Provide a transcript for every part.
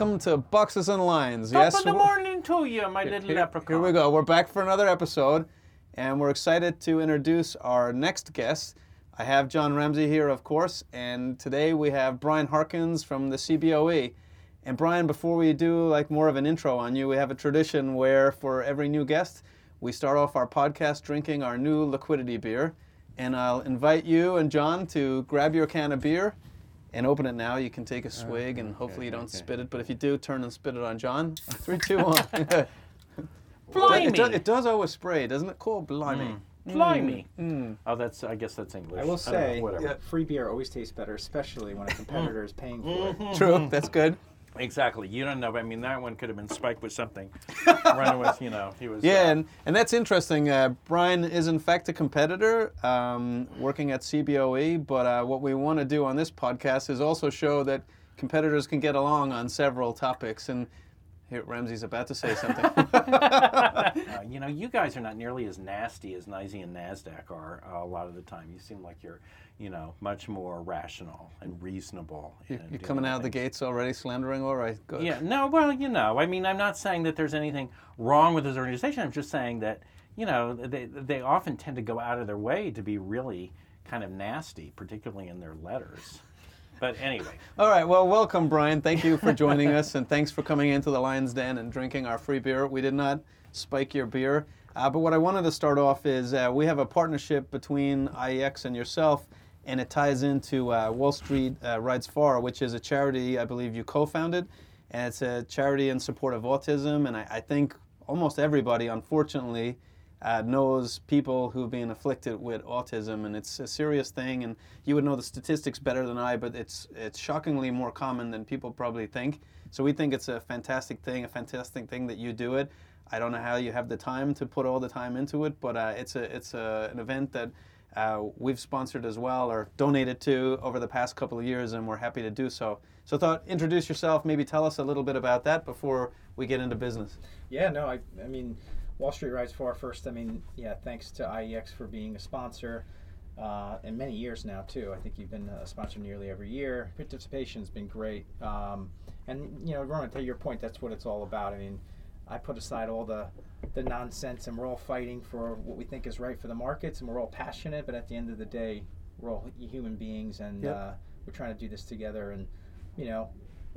welcome to Boxes and Lines. Top of the morning to you, my little leprechaun. Here we go. We're back for another episode, and we're excited to introduce our next guest. I have John Ramsey here, of course, and today we have Brian Harkins from the CBOE. And Brian, before we do like more of an intro on you, we have a tradition where for every new guest, we start off our podcast drinking our new Liquidity Beer. And I'll invite you and John to grab your can of beer and open it now. You can take a swig and hopefully you don't spit it. But if you do, turn and spit it on John. 3, 2, 1. Blimey! It does always spray, doesn't it? Cool, blimey. Blimey. Mm. Oh, I guess that's English. I will say, free beer always tastes better, especially when a competitor is paying for it. True, that's good. Exactly. You don't know. I mean, that one could have been spiked with something. Running with, he was... Yeah, and that's interesting. Brian is, in fact, a competitor working at CBOE, but what we want to do on this podcast is also show that competitors can get along on several topics. And here, Ramsey's about to say something. You guys are not nearly as nasty as NYSE and NASDAQ are a lot of the time. You seem like you're... much more rational and reasonable. You're coming out of the gates already slandering, all right? Good. Yeah, no, well, I mean, I'm not saying that there's anything wrong with this organization. I'm just saying that, they often tend to go out of their way to be really kind of nasty, particularly in their letters. But anyway. All right, well, welcome, Brian. Thank you for joining us, and thanks for coming into the Lion's Den and drinking our free beer. We did not spike your beer. But what I wanted to start off is we have a partnership between IEX and yourself, and it ties into Wall Street Rides Far, which is a charity I believe you co-founded, and it's a charity in support of autism, and I think almost everybody, unfortunately, knows people who've been afflicted with autism, and it's a serious thing, and you would know the statistics better than I, but it's shockingly more common than people probably think. So we think it's a fantastic thing that you do it. I don't know how you have the time to put all the time into it, but it's an event that we've sponsored as well or donated to over the past couple of years, and we're happy to do so. So I thought, introduce yourself, maybe tell us a little bit about that before we get into business. Yeah, no, I mean, Wall Street Rides Far first. I mean, yeah, thanks to IEX for being a sponsor in many years now, too. I think you've been a sponsor nearly every year. Participation's been great. And, Ronan, to your point, that's what it's all about. I mean, I put aside all the nonsense, and we're all fighting for what we think is right for the markets, and we're all passionate, but at the end of the day, we're all human beings, and we're trying to do this together. And,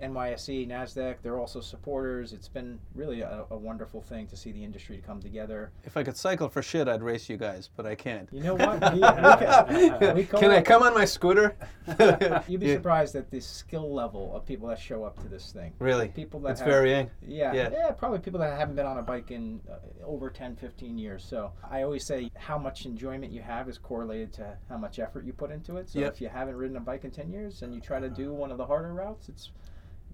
NYSE, NASDAQ, they're also supporters. It's been really a wonderful thing to see the industry come together. If I could cycle for shit, I'd race you guys, but I can't. You know what? Can I come on my scooter? You'd be surprised at the skill level of people that show up to this thing. Really? People that varying. Yeah, probably people that haven't been on a bike in over 10, 15 years. So I always say how much enjoyment you have is correlated to how much effort you put into it. So if you haven't ridden a bike in 10 years and you try to do one of the harder routes, it's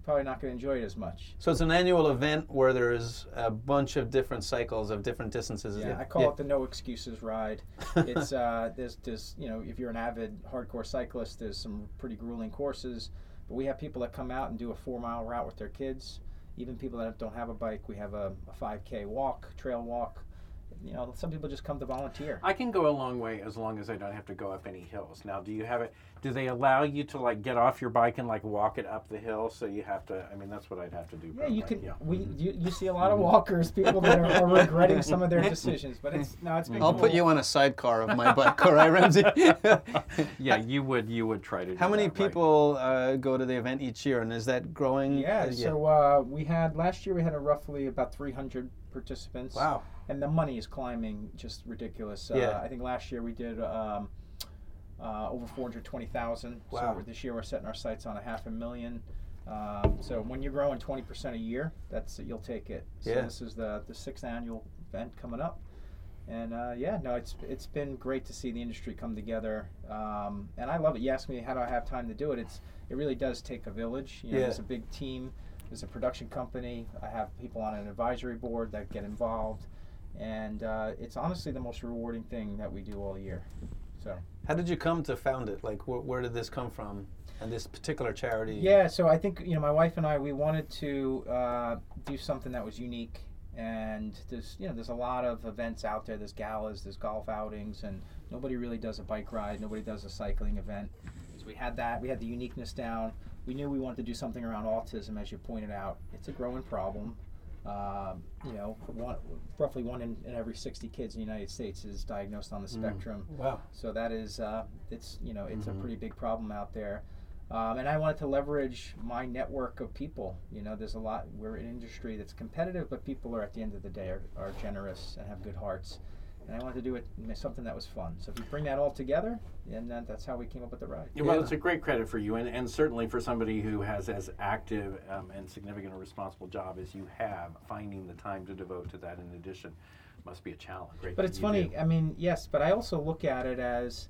probably not going to enjoy it as much. So it's an annual event where there's a bunch of different cycles of different distances. Yeah, I call it the no excuses ride. It's there's if you're an avid hardcore cyclist, there's some pretty grueling courses, but we have people that come out and do a 4-mile route with their kids. Even people that don't have a bike, we have a 5K walk, trail walk. Some people just come to volunteer. I can go a long way as long as I don't have to go up any hills. Now, do you have it? Do they allow you to get off your bike and walk it up the hill? So you have to. I mean, that's what I'd have to do. Yeah, you can. Yeah. You see a lot of walkers, people that are regretting some of their decisions. But it's. I'll put you on a sidecar of my bike, all right, Ramsey? Yeah, you would try to. How many people go to the event each year, and is that growing? Yeah. So last year we had roughly about 300 participants. Wow. And the money is climbing, just ridiculous. Yeah. I think last year we did over 420,000. Wow. So this year we're setting our sights on 500,000. So when you're growing 20% a year, you'll take it. So this is the 6th annual event coming up, and it's been great to see the industry come together, and I love it. You asked me how do I have time to do it? It really does take a village. There's a big team. There's a production company. I have people on an advisory board that get involved. And it's honestly the most rewarding thing that we do all year. So, how did you come to found it? Where did this come from, and this particular charity? Yeah, so I think my wife and I, we wanted to do something that was unique. And there's there's a lot of events out there. There's galas, there's golf outings, and nobody really does a bike ride. Nobody does a cycling event. We had that. We had the uniqueness down. We knew we wanted to do something around autism, as you pointed out. It's a growing problem. You know, roughly one in every 60 kids in the United States is diagnosed on the spectrum. Wow. So that is, it's, you know, it's a pretty big problem out there. And I wanted to leverage my network of people. You know, there's a lot, we're an industry that's competitive, but people are, at the end of the day, are generous and have good hearts. And I wanted to do it something that was fun. So if you bring that all together, and then that's how we came up with the ride. Yeah, well, it's a great credit for you, and certainly for somebody who has as active and significant a responsible job as you have, finding the time to devote to that in addition must be a challenge. Great. But it's funny, I mean, yes, but I also look at it as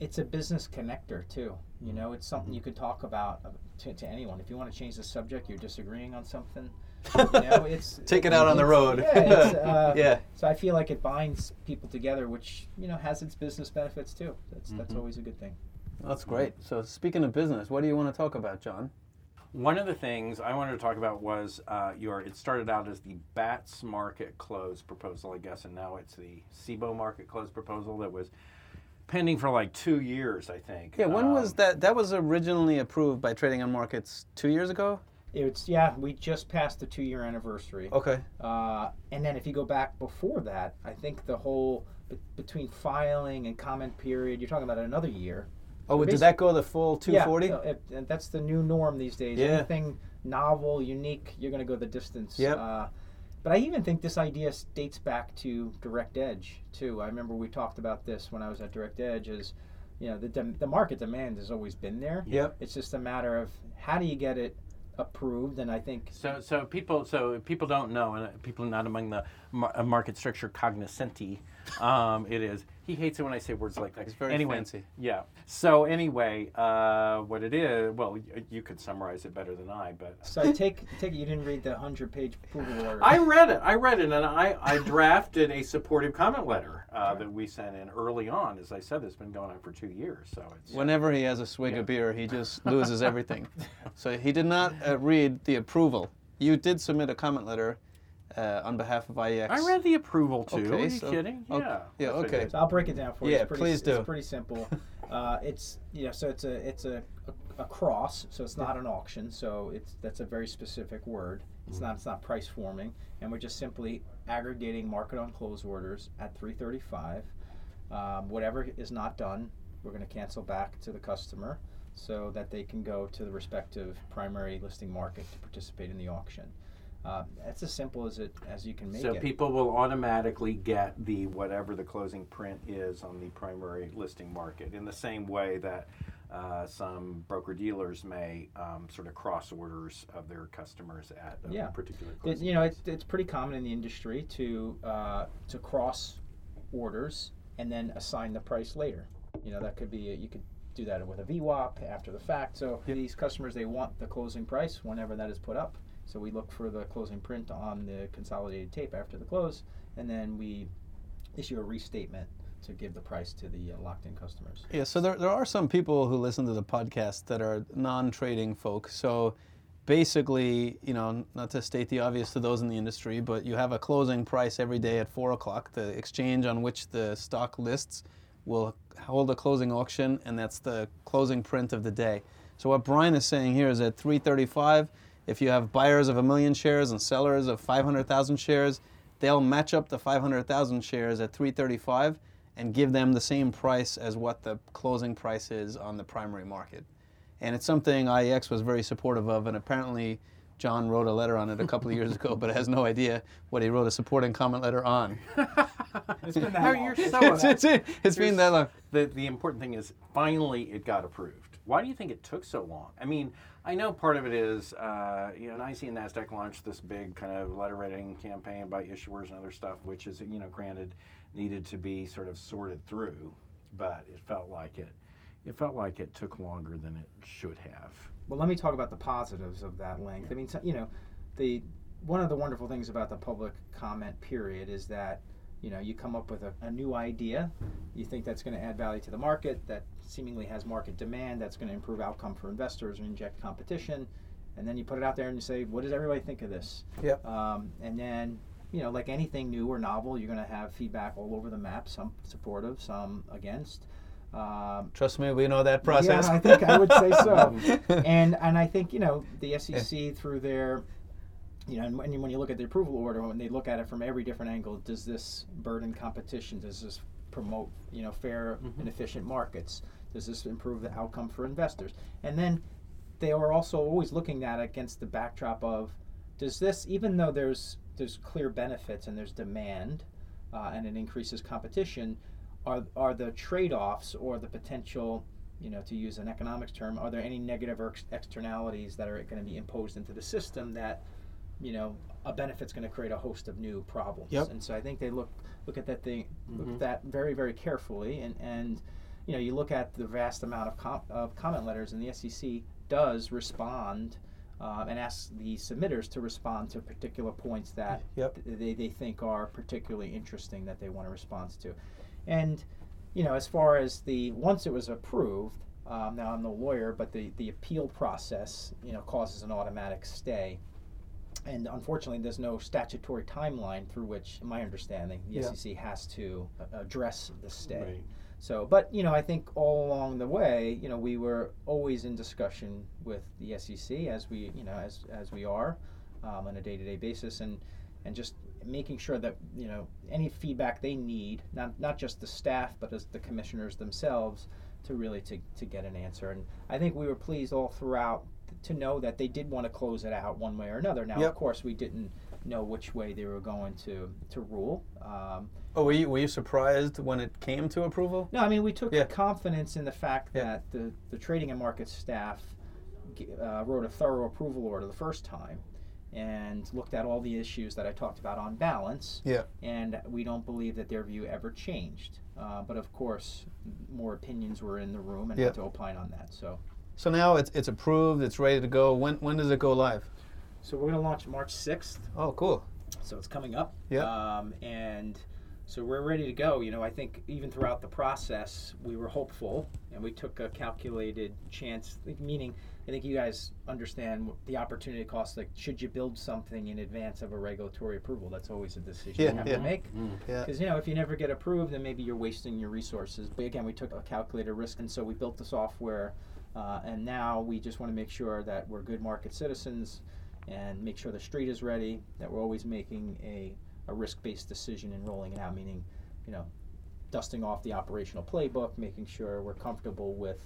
it's a business connector too. You know, it's something you could talk about to anyone. If you want to change the subject, you're disagreeing on something. You know, it's take it out on the road. Yeah, yeah. So I feel like it binds people together, which, you know, has its business benefits too. That's always a good thing. Well, that's great. So speaking of business, what do you want to talk about, John? One of the things I wanted to talk about was it started out as the BATS market close proposal, I guess, and now it's the SIBO market close proposal that was pending for like 2 years, I think. Yeah, when was that? That was originally approved by Trading on Markets 2 years ago? We just passed the 2 year anniversary. Okay. And then if you go back before that, I think the whole, between filing and comment period, you're talking about another year. Oh, so did that go the full 240? Yeah, that's the new norm these days. Yeah. Anything novel, unique, you're going to go the distance. Yep. But I even think this idea dates back to Direct Edge, too. I remember we talked about this when I was at Direct Edge, is, you know, the market demand has always been there. Yep. It's just a matter of how do you get it approved, and I think... So people don't know, and people not among the market structure cognoscenti, it is... He hates it when I say words like that. It's very fancy. Yeah. So anyway, what it is, well, you could summarize it better than I, but... So take you didn't read the 100-page approval order. I read it, and I drafted a supportive comment letter that we sent in early on. As I said, it's been going on for 2 years, so it's... Whenever he has a swig of beer, he just loses everything. So he did not read the approval. You did submit a comment letter. On behalf of IEX. I read the approval too. Okay, are you kidding? Okay. So I'll break it down for you. Yeah, please do. It's pretty simple. It's a cross, so it's not an auction. So that's a very specific word. It's not price forming, and we're just simply aggregating market on close orders at 335. Whatever is not done, we're going to cancel back to the customer so that they can go to the respective primary listing market to participate in the auction. That's as simple as you can make it. So people will automatically get the whatever the closing print is on the primary listing market in the same way that some broker-dealers may sort of cross orders of their customers at a particular closing. You know, it's pretty common in the industry to cross orders and then assign the price later. You know, that could be you could do that with a VWAP after the fact. So these customers, they want the closing price whenever that is put up. So we look for the closing print on the consolidated tape after the close, and then we issue a restatement to give the price to the locked-in customers. Yeah, so there are some people who listen to the podcast that are non-trading folk. So basically, you know, not to state the obvious to those in the industry, but you have a closing price every day at 4 o'clock. The exchange on which the stock lists will hold a closing auction, and that's the closing print of the day. So what Brian is saying here is at 3:35, if you have buyers of 1 million shares and sellers of 500,000 shares, they'll match up the 500,000 shares at 335 and give them the same price as what the closing price is on the primary market. And it's something IEX was very supportive of, and apparently John wrote a letter on it a couple of years ago, but has no idea what he wrote a supporting comment letter on. It's been that long. The important thing is finally it got approved. Why do you think it took so long? I mean, I know part of it is, you know, NYSE and NASDAQ launched this big kind of letter writing campaign by issuers and other stuff, which is, you know, granted, needed to be sort of sorted through, but it felt like it took longer than it should have. Well, let me talk about the positives of that length. I mean, you know, one of the wonderful things about the public comment period is that, you know, you come up with a new idea, you think that's going to add value to the market, that seemingly has market demand, that's going to improve outcome for investors and inject competition, and then you put it out there and you say, what does everybody think of this? Yep. And then, you know, like anything new or novel, you're going to have feedback all over the map, some supportive, some against. Trust me, we know that process. Yeah, I think I would say so. And I think, you know, the SEC through their, you know, and when you look at the approval order, when they look at it from every different angle, does this burden competition? Does this promote, you know, fair and efficient markets? Does this improve the outcome for investors? And then they are also always looking at against the backdrop of, does this, even though there's clear benefits and there's demand and it increases competition, are the trade-offs or the potential, you know, to use an economics term, are there any negative externalities that are going to be imposed into the system that, you know, a benefit's going to create a host of new problems? Yep. And so I think they look at that thing, look at that very, very carefully, and you know, you look at the vast amount of comment letters, and the SEC does respond and asks the submitters to respond to particular points that they think are particularly interesting that they want a response to. And, you know, as far as the, once it was approved, now I'm no lawyer, but the appeal process, you know, causes an automatic stay. And unfortunately, there's no statutory timeline through which, in my understanding, the SEC has to address the stay. Right. So, but, you know, I think all along the way, you know, we were always in discussion with the SEC as we, you know, as we are on a day-to-day basis, and just making sure that, you know, any feedback they need, not just the staff, but as the commissioners themselves, to really to get an answer. And I think we were pleased all throughout to know that they did want to close it out one way or another. Now, of course, we didn't know which way they were going to rule. Were you surprised when it came to approval? No, I mean, we took confidence in the fact that the trading and market staff wrote a thorough approval order the first time and looked at all the issues that I talked about on balance. Yeah. And we don't believe that their view ever changed. But of course, more opinions were in the room and had to opine on that. So now it's approved, it's ready to go. When does it go live? So we're going to launch March 6th. Oh, cool. So it's coming up. Yeah. And so we're ready to go. You know, I think even throughout the process, we were hopeful, and we took a calculated chance, meaning I think you guys understand the opportunity cost. Like, should you build something in advance of a regulatory approval? That's always a decision you have to make. Because, you know, if you never get approved, then maybe you're wasting your resources. But again, we took a calculated risk, and so we built the software, and now we just want to make sure that we're good market citizens and make sure the street is ready, that we're always making a risk-based decision and rolling it out, meaning, you know, dusting off the operational playbook, making sure we're comfortable with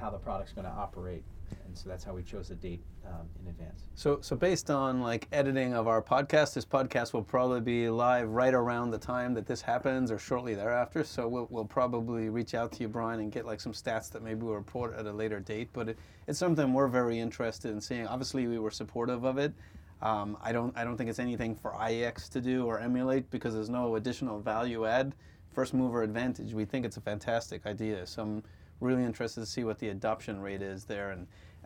how the product's going to operate. And so that's how we chose the date in advance. So based on, like, editing of our podcast, this podcast will probably be live right around the time that this happens or shortly thereafter. So we'll probably reach out to you, Brian, and get, like, some stats that maybe we'll report at a later date. But it's something we're very interested in seeing. Obviously, we were supportive of it. I don't think it's anything for IEX to do or emulate because there's no additional value add. First mover advantage, we think it's a fantastic idea. So I'm really interested to see what the adoption rate is there.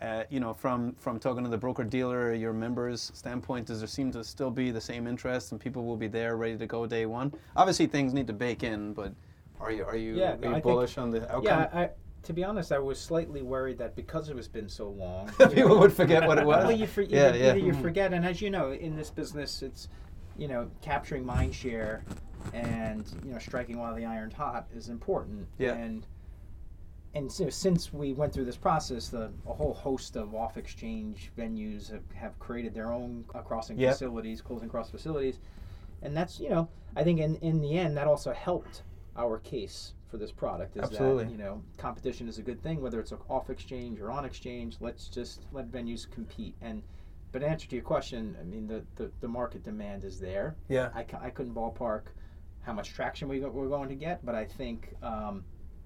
And, you know, from talking to the broker-dealer, your members' standpoint, does there seem to still be the same interest and people will be there ready to go day one? Obviously, things need to bake in, but are you bullish on the outcome? Yeah, to be honest, I was slightly worried that because it has been so long, people would forget what it was. Well, you forget, and as you know, in this business, it's, you know, capturing mind share and, you know, striking while the iron's hot is important. Yeah. And so since we went through this process, a whole host of off-exchange venues have created their own crossing facilities, closing cross facilities, and that's, you know, I think in the end that also helped our case for this product is that, you know, competition is a good thing, whether it's off exchange or on exchange. Let's just let venues compete. But answer to your question, I mean, the market demand is there. Yeah. I couldn't ballpark how much traction we're going to get, but I think,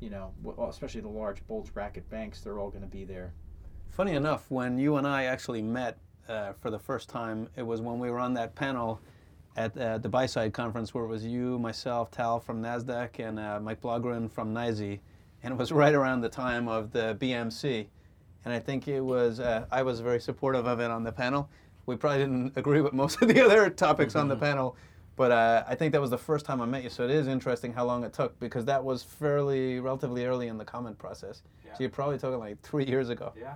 you know, especially the large bulge bracket banks, they're all going to be there. Funny enough, when you and I actually met for the first time, it was when we were on that panel at the buy-side conference where it was you, myself, Tal from NASDAQ, and Mike Blagrin from NYSE. And it was right around the time of the BMC. And I think it was, I was very supportive of it on the panel. We probably didn't agree with most of the other topics on the panel, but I think that was the first time I met you. So it is interesting how long it took because that was relatively early in the comment process. Yeah. So you're probably talking like 3 years ago. Yeah,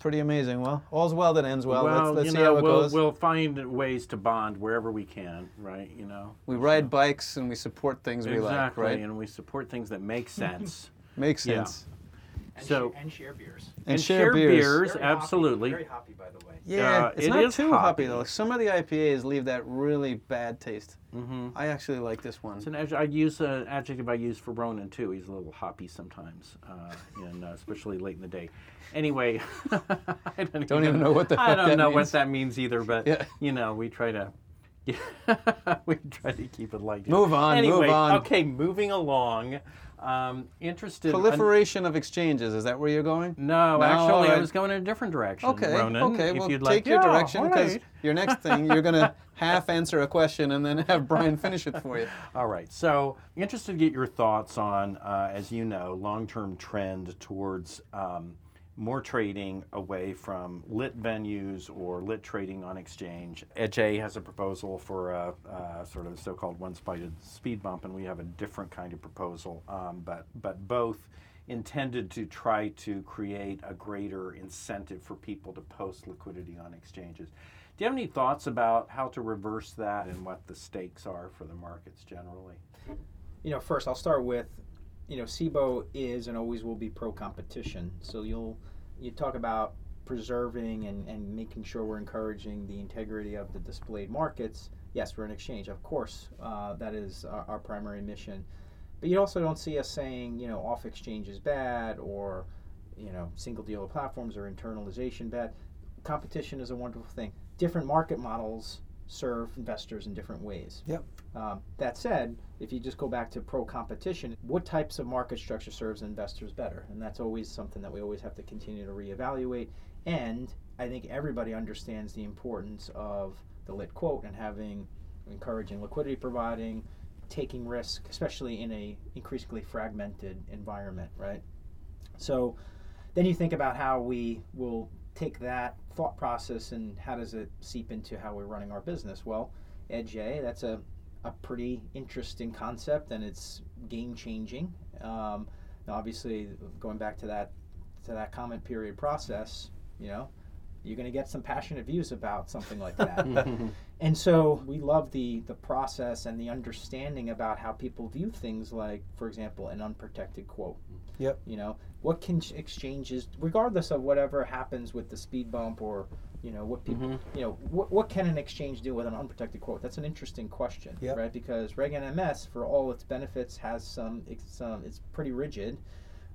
pretty amazing. Well, all's well that ends well. Let's see how it goes. We'll find ways to bond wherever we can, right? You know, we ride bikes and we support things we like, right? And we support things that make sense. Makes sense. Yeah. And share beers. And share beers, very absolutely. Hoppy. Very hoppy, by the way. Yeah, it's not too hoppy, though. Some of the IPAs leave that really bad taste. Mm-hmm. I actually like this one. It's I'd use an adjective I use for Ronan, too. He's a little hoppy sometimes, and especially late in the day. Anyway, I don't even know what the fuck that means. I don't know what that means either, but, you know, we try to... we try to keep it light. Move on. Okay, moving along. Interested. Proliferation of exchanges. Is that where you're going? No, actually, I was going in a different direction. Okay, Ronan, okay. Well, take your direction because your next thing, you're going to half answer a question and then have Brian finish it for you. All right. So, interested to get your thoughts on, as you know, long-term trend towards more trading away from lit venues or lit trading on exchange. Edge A has a proposal for a sort of so-called one-sided speed bump, and we have a different kind of proposal, but both intended to try to create a greater incentive for people to post liquidity on exchanges. Do you have any thoughts about how to reverse that and what the stakes are for the markets generally? You know, first I'll start with, you know, SIBO is and always will be pro-competition. So you talk about preserving and making sure we're encouraging the integrity of the displayed markets. Yes, we're an exchange, of course. That is our primary mission. But you also don't see us saying, you know, off exchange is bad, or, you know, single dealer platforms or internalization bad. Competition is a wonderful thing. Different market models serve investors in different ways. Yep. That said, if you just go back to pro-competition, what types of market structure serves investors better? And that's always something that we always have to continue to reevaluate. And I think everybody understands the importance of the lit quote and encouraging liquidity providing, taking risk, especially in a increasingly fragmented environment, right? So then you think about how we will take that thought process and how does it seep into how we're running our business. Well, Edge A, that's a pretty interesting concept, and it's game-changing. Obviously, going back to that comment period process, you know, you're going to get some passionate views about something like that. And so we love the process and the understanding about how people view things like, for example, an unprotected quote. Yep. You know, what can exchanges, regardless of whatever happens with the speed bump or, you know, what people, you know, what can an exchange do with an unprotected quote? That's an interesting question, right? Because Reg NMS, for all its benefits, has some it's pretty rigid.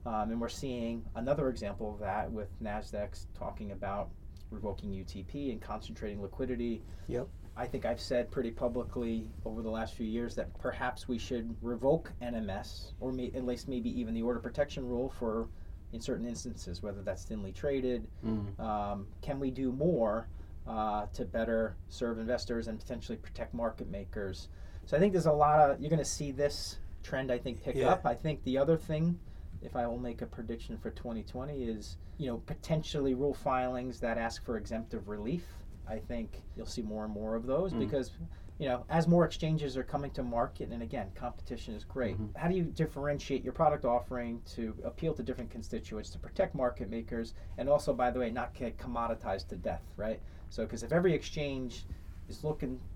And we're seeing another example of that with NASDAQ talking about revoking UTP and concentrating liquidity. Yep. I think I've said pretty publicly over the last few years that perhaps we should revoke NMS, or at least maybe even the order protection rule for in certain instances, whether that's thinly traded. Can we do more to better serve investors and potentially protect market makers? So I think there's a lot of, you're going to see this trend, I think, pick up. I think the other thing, if I will make a prediction for 2020, is, you know, potentially rule filings that ask for exemptive relief. I think you'll see more and more of those because, you know, as more exchanges are coming to market, and again, competition is great. How do you differentiate your product offering to appeal to different constituents, to protect market makers, and also, by the way, not get commoditized to death, right? So, because if every exchange is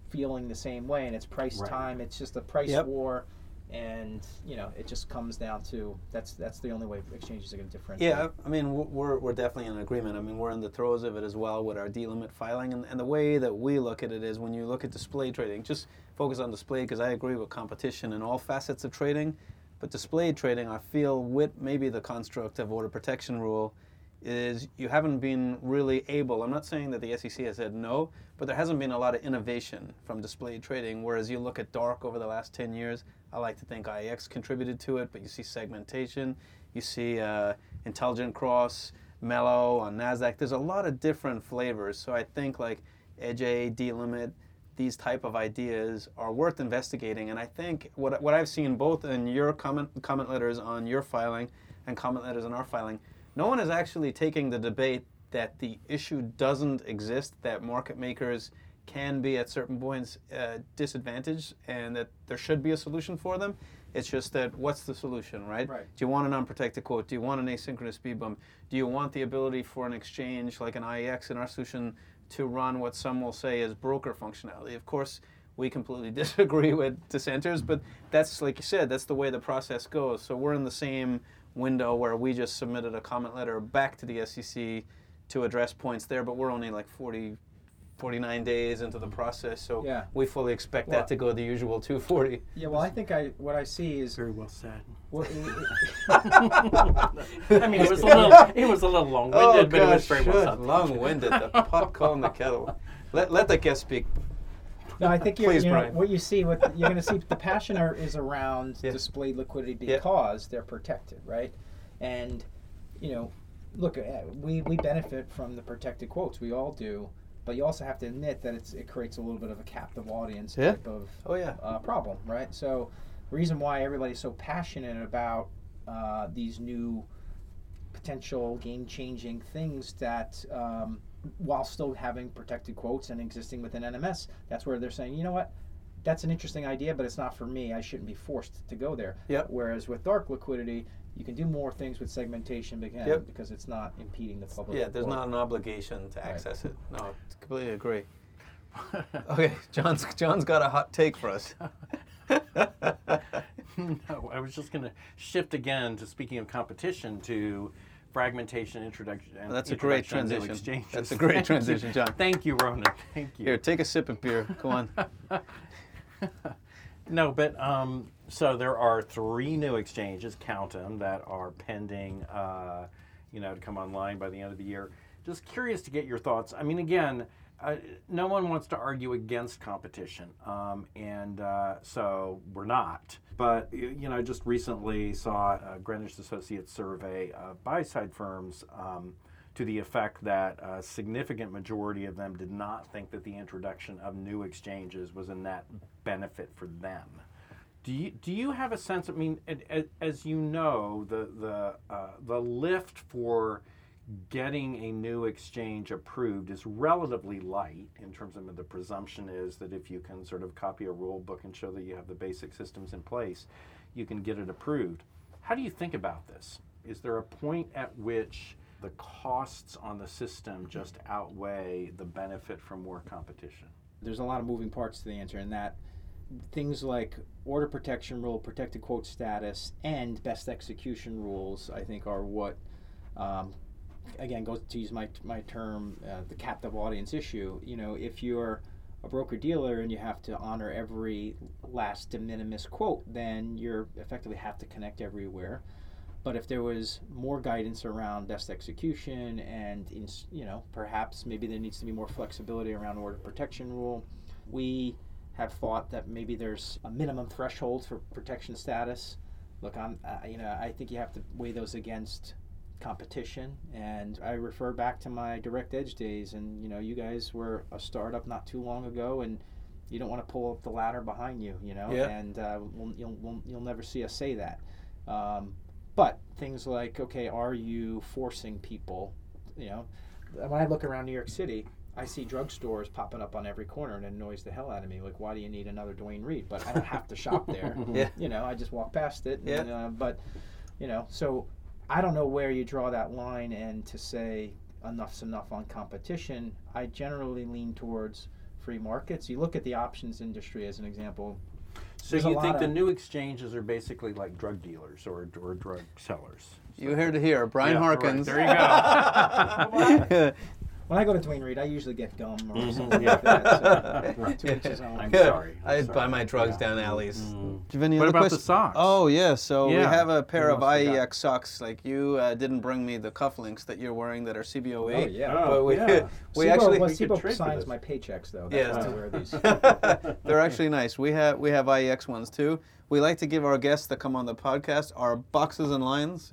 feeling the same way, and it's price time, it's just a price war. And, you know, it just comes down to that's the only way exchanges are going to differentiate. Yeah, I mean, we're definitely in agreement. I mean, we're in the throes of it as well with our D-Limit filing. And the way that we look at it is when you look at display trading, just focus on display because I agree with competition in all facets of trading. But display trading, I feel, with maybe the construct of order protection rule, is you haven't been really able, I'm not saying that the SEC has said no, but there hasn't been a lot of innovation from display trading, whereas you look at dark over the last 10 years, I like to think IEX contributed to it, but you see segmentation, you see Intelligent Cross, Mellow on NASDAQ, there's a lot of different flavors, so I think like Edge A, D-Limit, these type of ideas are worth investigating, and I think what I've seen both in your comment letters on your filing and comment letters on our filing, no one is actually taking the debate that the issue doesn't exist, that market makers can be at certain points disadvantaged and that there should be a solution for them. It's just that what's the solution, right? Do you want an unprotected quote? Do you want an asynchronous speed bump? Do you want the ability for an exchange like an IEX in our solution to run what some will say is broker functionality? Of course, we completely disagree with dissenters, but that's, like you said, that's the way the process goes. So we're in the same window where we just submitted a comment letter back to the SEC to address points there, but we're only like 49 days into the process, so we fully expect that to go the usual 240. Yeah, well, I think what I see is very well said. I mean, it was a little long-winded, but it was very well said. Long-winded, the pot calling the kettle. Let the guest speak. No, I think you're going to see the passion is around displayed liquidity because they're protected, right? And you know, look, we benefit from the protected quotes. We all do. But you also have to admit that it creates a little bit of a captive audience type of problem, right? So the reason why everybody's so passionate about these new potential game-changing things that, while still having protected quotes and existing within NMS, that's where they're saying, you know what, that's an interesting idea, but it's not for me. I shouldn't be forced to go there. Yep. Whereas with dark liquidity, you can do more things with segmentation because it's not impeding the public. Yeah, there's not an obligation to access it. No, I completely agree. Okay, John's got a hot take for us. No, I was just going to shift again to speaking of competition to fragmentation, introduction. And that's a great transition. Exchanges. That's a great transition, John. Thank you, Ronan. Thank you. Here, take a sip of beer. Go on. No, but so there are 3 new exchanges, count them, that are pending, to come online by the end of the year. Just curious to get your thoughts. I mean, again, no one wants to argue against competition, so we're not. But, I just recently saw a Greenwich Associates survey of buy-side firms to the effect that a significant majority of them did not think that the introduction of new exchanges was a net benefit for them. Do you have a sense? I mean, as you know, the lift for getting a new exchange approved is relatively light in terms of the presumption is that if you can sort of copy a rule book and show that you have the basic systems in place, you can get it approved. How do you think about this? Is there a point at which the costs on the system just outweigh the benefit from more competition? There's a lot of moving parts to the answer, and that things like order protection rule, protected quote status, and best execution rules, I think, are what, again, goes to use my term, the captive audience issue. You know, if you're a broker-dealer and you have to honor every last de minimis quote, then you effectively have to connect everywhere. But if there was more guidance around best execution and, perhaps maybe there needs to be more flexibility around order protection rule, we have thought that maybe there's a minimum threshold for protection status. Look, I think you have to weigh those against competition. And I refer back to my Direct Edge days, and, you guys were a startup not too long ago, and you don't want to pull up the ladder behind you, and you'll never see us say that. But things like, okay, are you forcing people? When I look around New York City, I see drugstores popping up on every corner, and it annoys the hell out of me. Like, why do you need another Duane Reade? But I don't have to shop there. I just walk past it. And, so I don't know where you draw that line, and to say enough's enough on competition, I generally lean towards free markets. You look at the options industry as an example. So you think the new exchanges are basically like drug dealers or drug sellers? So you heard it here. Brian Harkins. Right. There you go. When I go to Duane Reade, I usually get gum or something like that. So, right. I'm sorry. I buy my drugs down alleys. Do you have any other questions? The socks? Oh, yeah. So we have a pair of IEX socks. Like, you didn't bring me the cufflinks that you're wearing that are CBOE. Oh, yeah. But we actually... Well, CBO signs my paychecks, though. That's why I wear these. They're actually nice. We have IEX ones, too. We like to give our guests that come on the podcast our boxes and lines,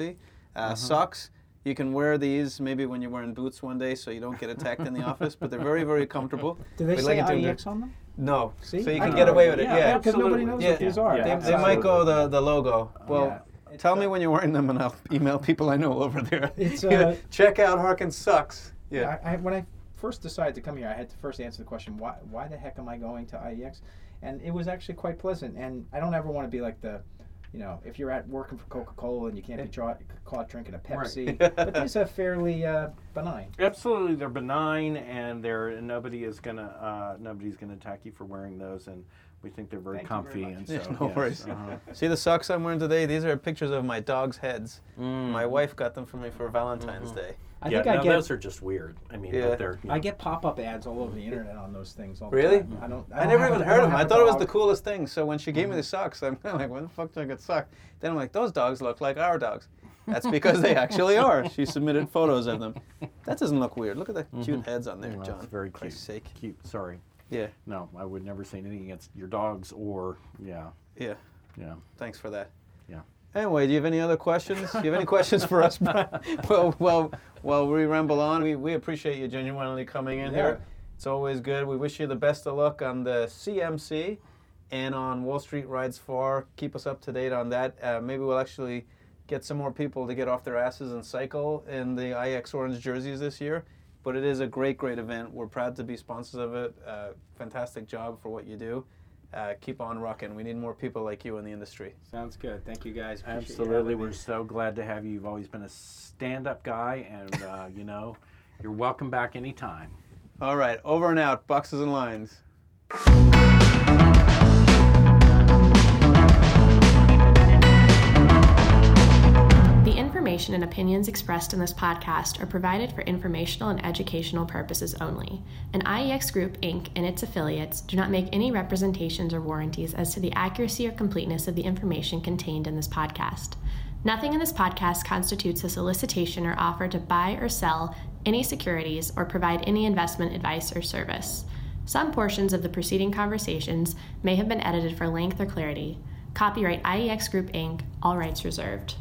socks. You can wear these maybe when you're wearing boots one day so you don't get attacked in the office, but they're very, very comfortable. Do they say IEX on them? No. See? So you can get away with it. Yeah, because nobody knows what these are. They might go the logo. Well, tell me when you're wearing them, and I'll email people I know over there. Check out Harkins Sucks. Yeah. When I first decided to come here, I had to first answer the question, why the heck am I going to IEX? And it was actually quite pleasant. And I don't ever want to be like the... if you're at working for Coca-Cola and you can't be caught drinking a Pepsi, right. But these are fairly benign. Absolutely, they're benign, and nobody's gonna attack you for wearing those. And We think they're very comfy. And so, yeah, no worries. See the socks I'm wearing today? These are pictures of my dog's heads. My wife got them for me for Valentine's Day. I think those are just weird. I mean, they're, you know. I get pop-up ads all over the internet on those things. All really? The time. I never even heard of them. I thought it was the coolest thing. So when she gave me the socks, I'm kind of like, "When the fuck do I get socked?" Then I'm like, "Those dogs look like our dogs." That's because they actually are. She submitted photos of them. That doesn't look weird. Look at the cute heads on there, John. Very cute. For Christ's sake. Cute. Sorry. Yeah. No, I would never say anything against your dogs or yeah. Thanks for that. Yeah. Anyway, do you have any other questions? Do you have any questions for us, Brian? Well, we ramble on. We appreciate you genuinely coming in here. It's always good. We wish you the best of luck on the CMC and on Wall Street Rides Far. Keep us up to date on that. Maybe we'll actually get some more people to get off their asses and cycle in the IEX orange jerseys this year. But it is a great, great event. We're proud to be sponsors of it. Fantastic job for what you do. Keep on rocking. We need more people like you in the industry. Sounds good. Thank you, guys. Appreciate Absolutely. We're so glad to have you. You've always been a stand-up guy, and, you're welcome back anytime. All right. Over and out. Boxes and Lines. Information and opinions expressed in this podcast are provided for informational and educational purposes only, and IEX Group, Inc. and its affiliates do not make any representations or warranties as to the accuracy or completeness of the information contained in this podcast. Nothing in this podcast constitutes a solicitation or offer to buy or sell any securities or provide any investment advice or service. Some portions of the preceding conversations may have been edited for length or clarity. Copyright IEX Group, Inc., all rights reserved.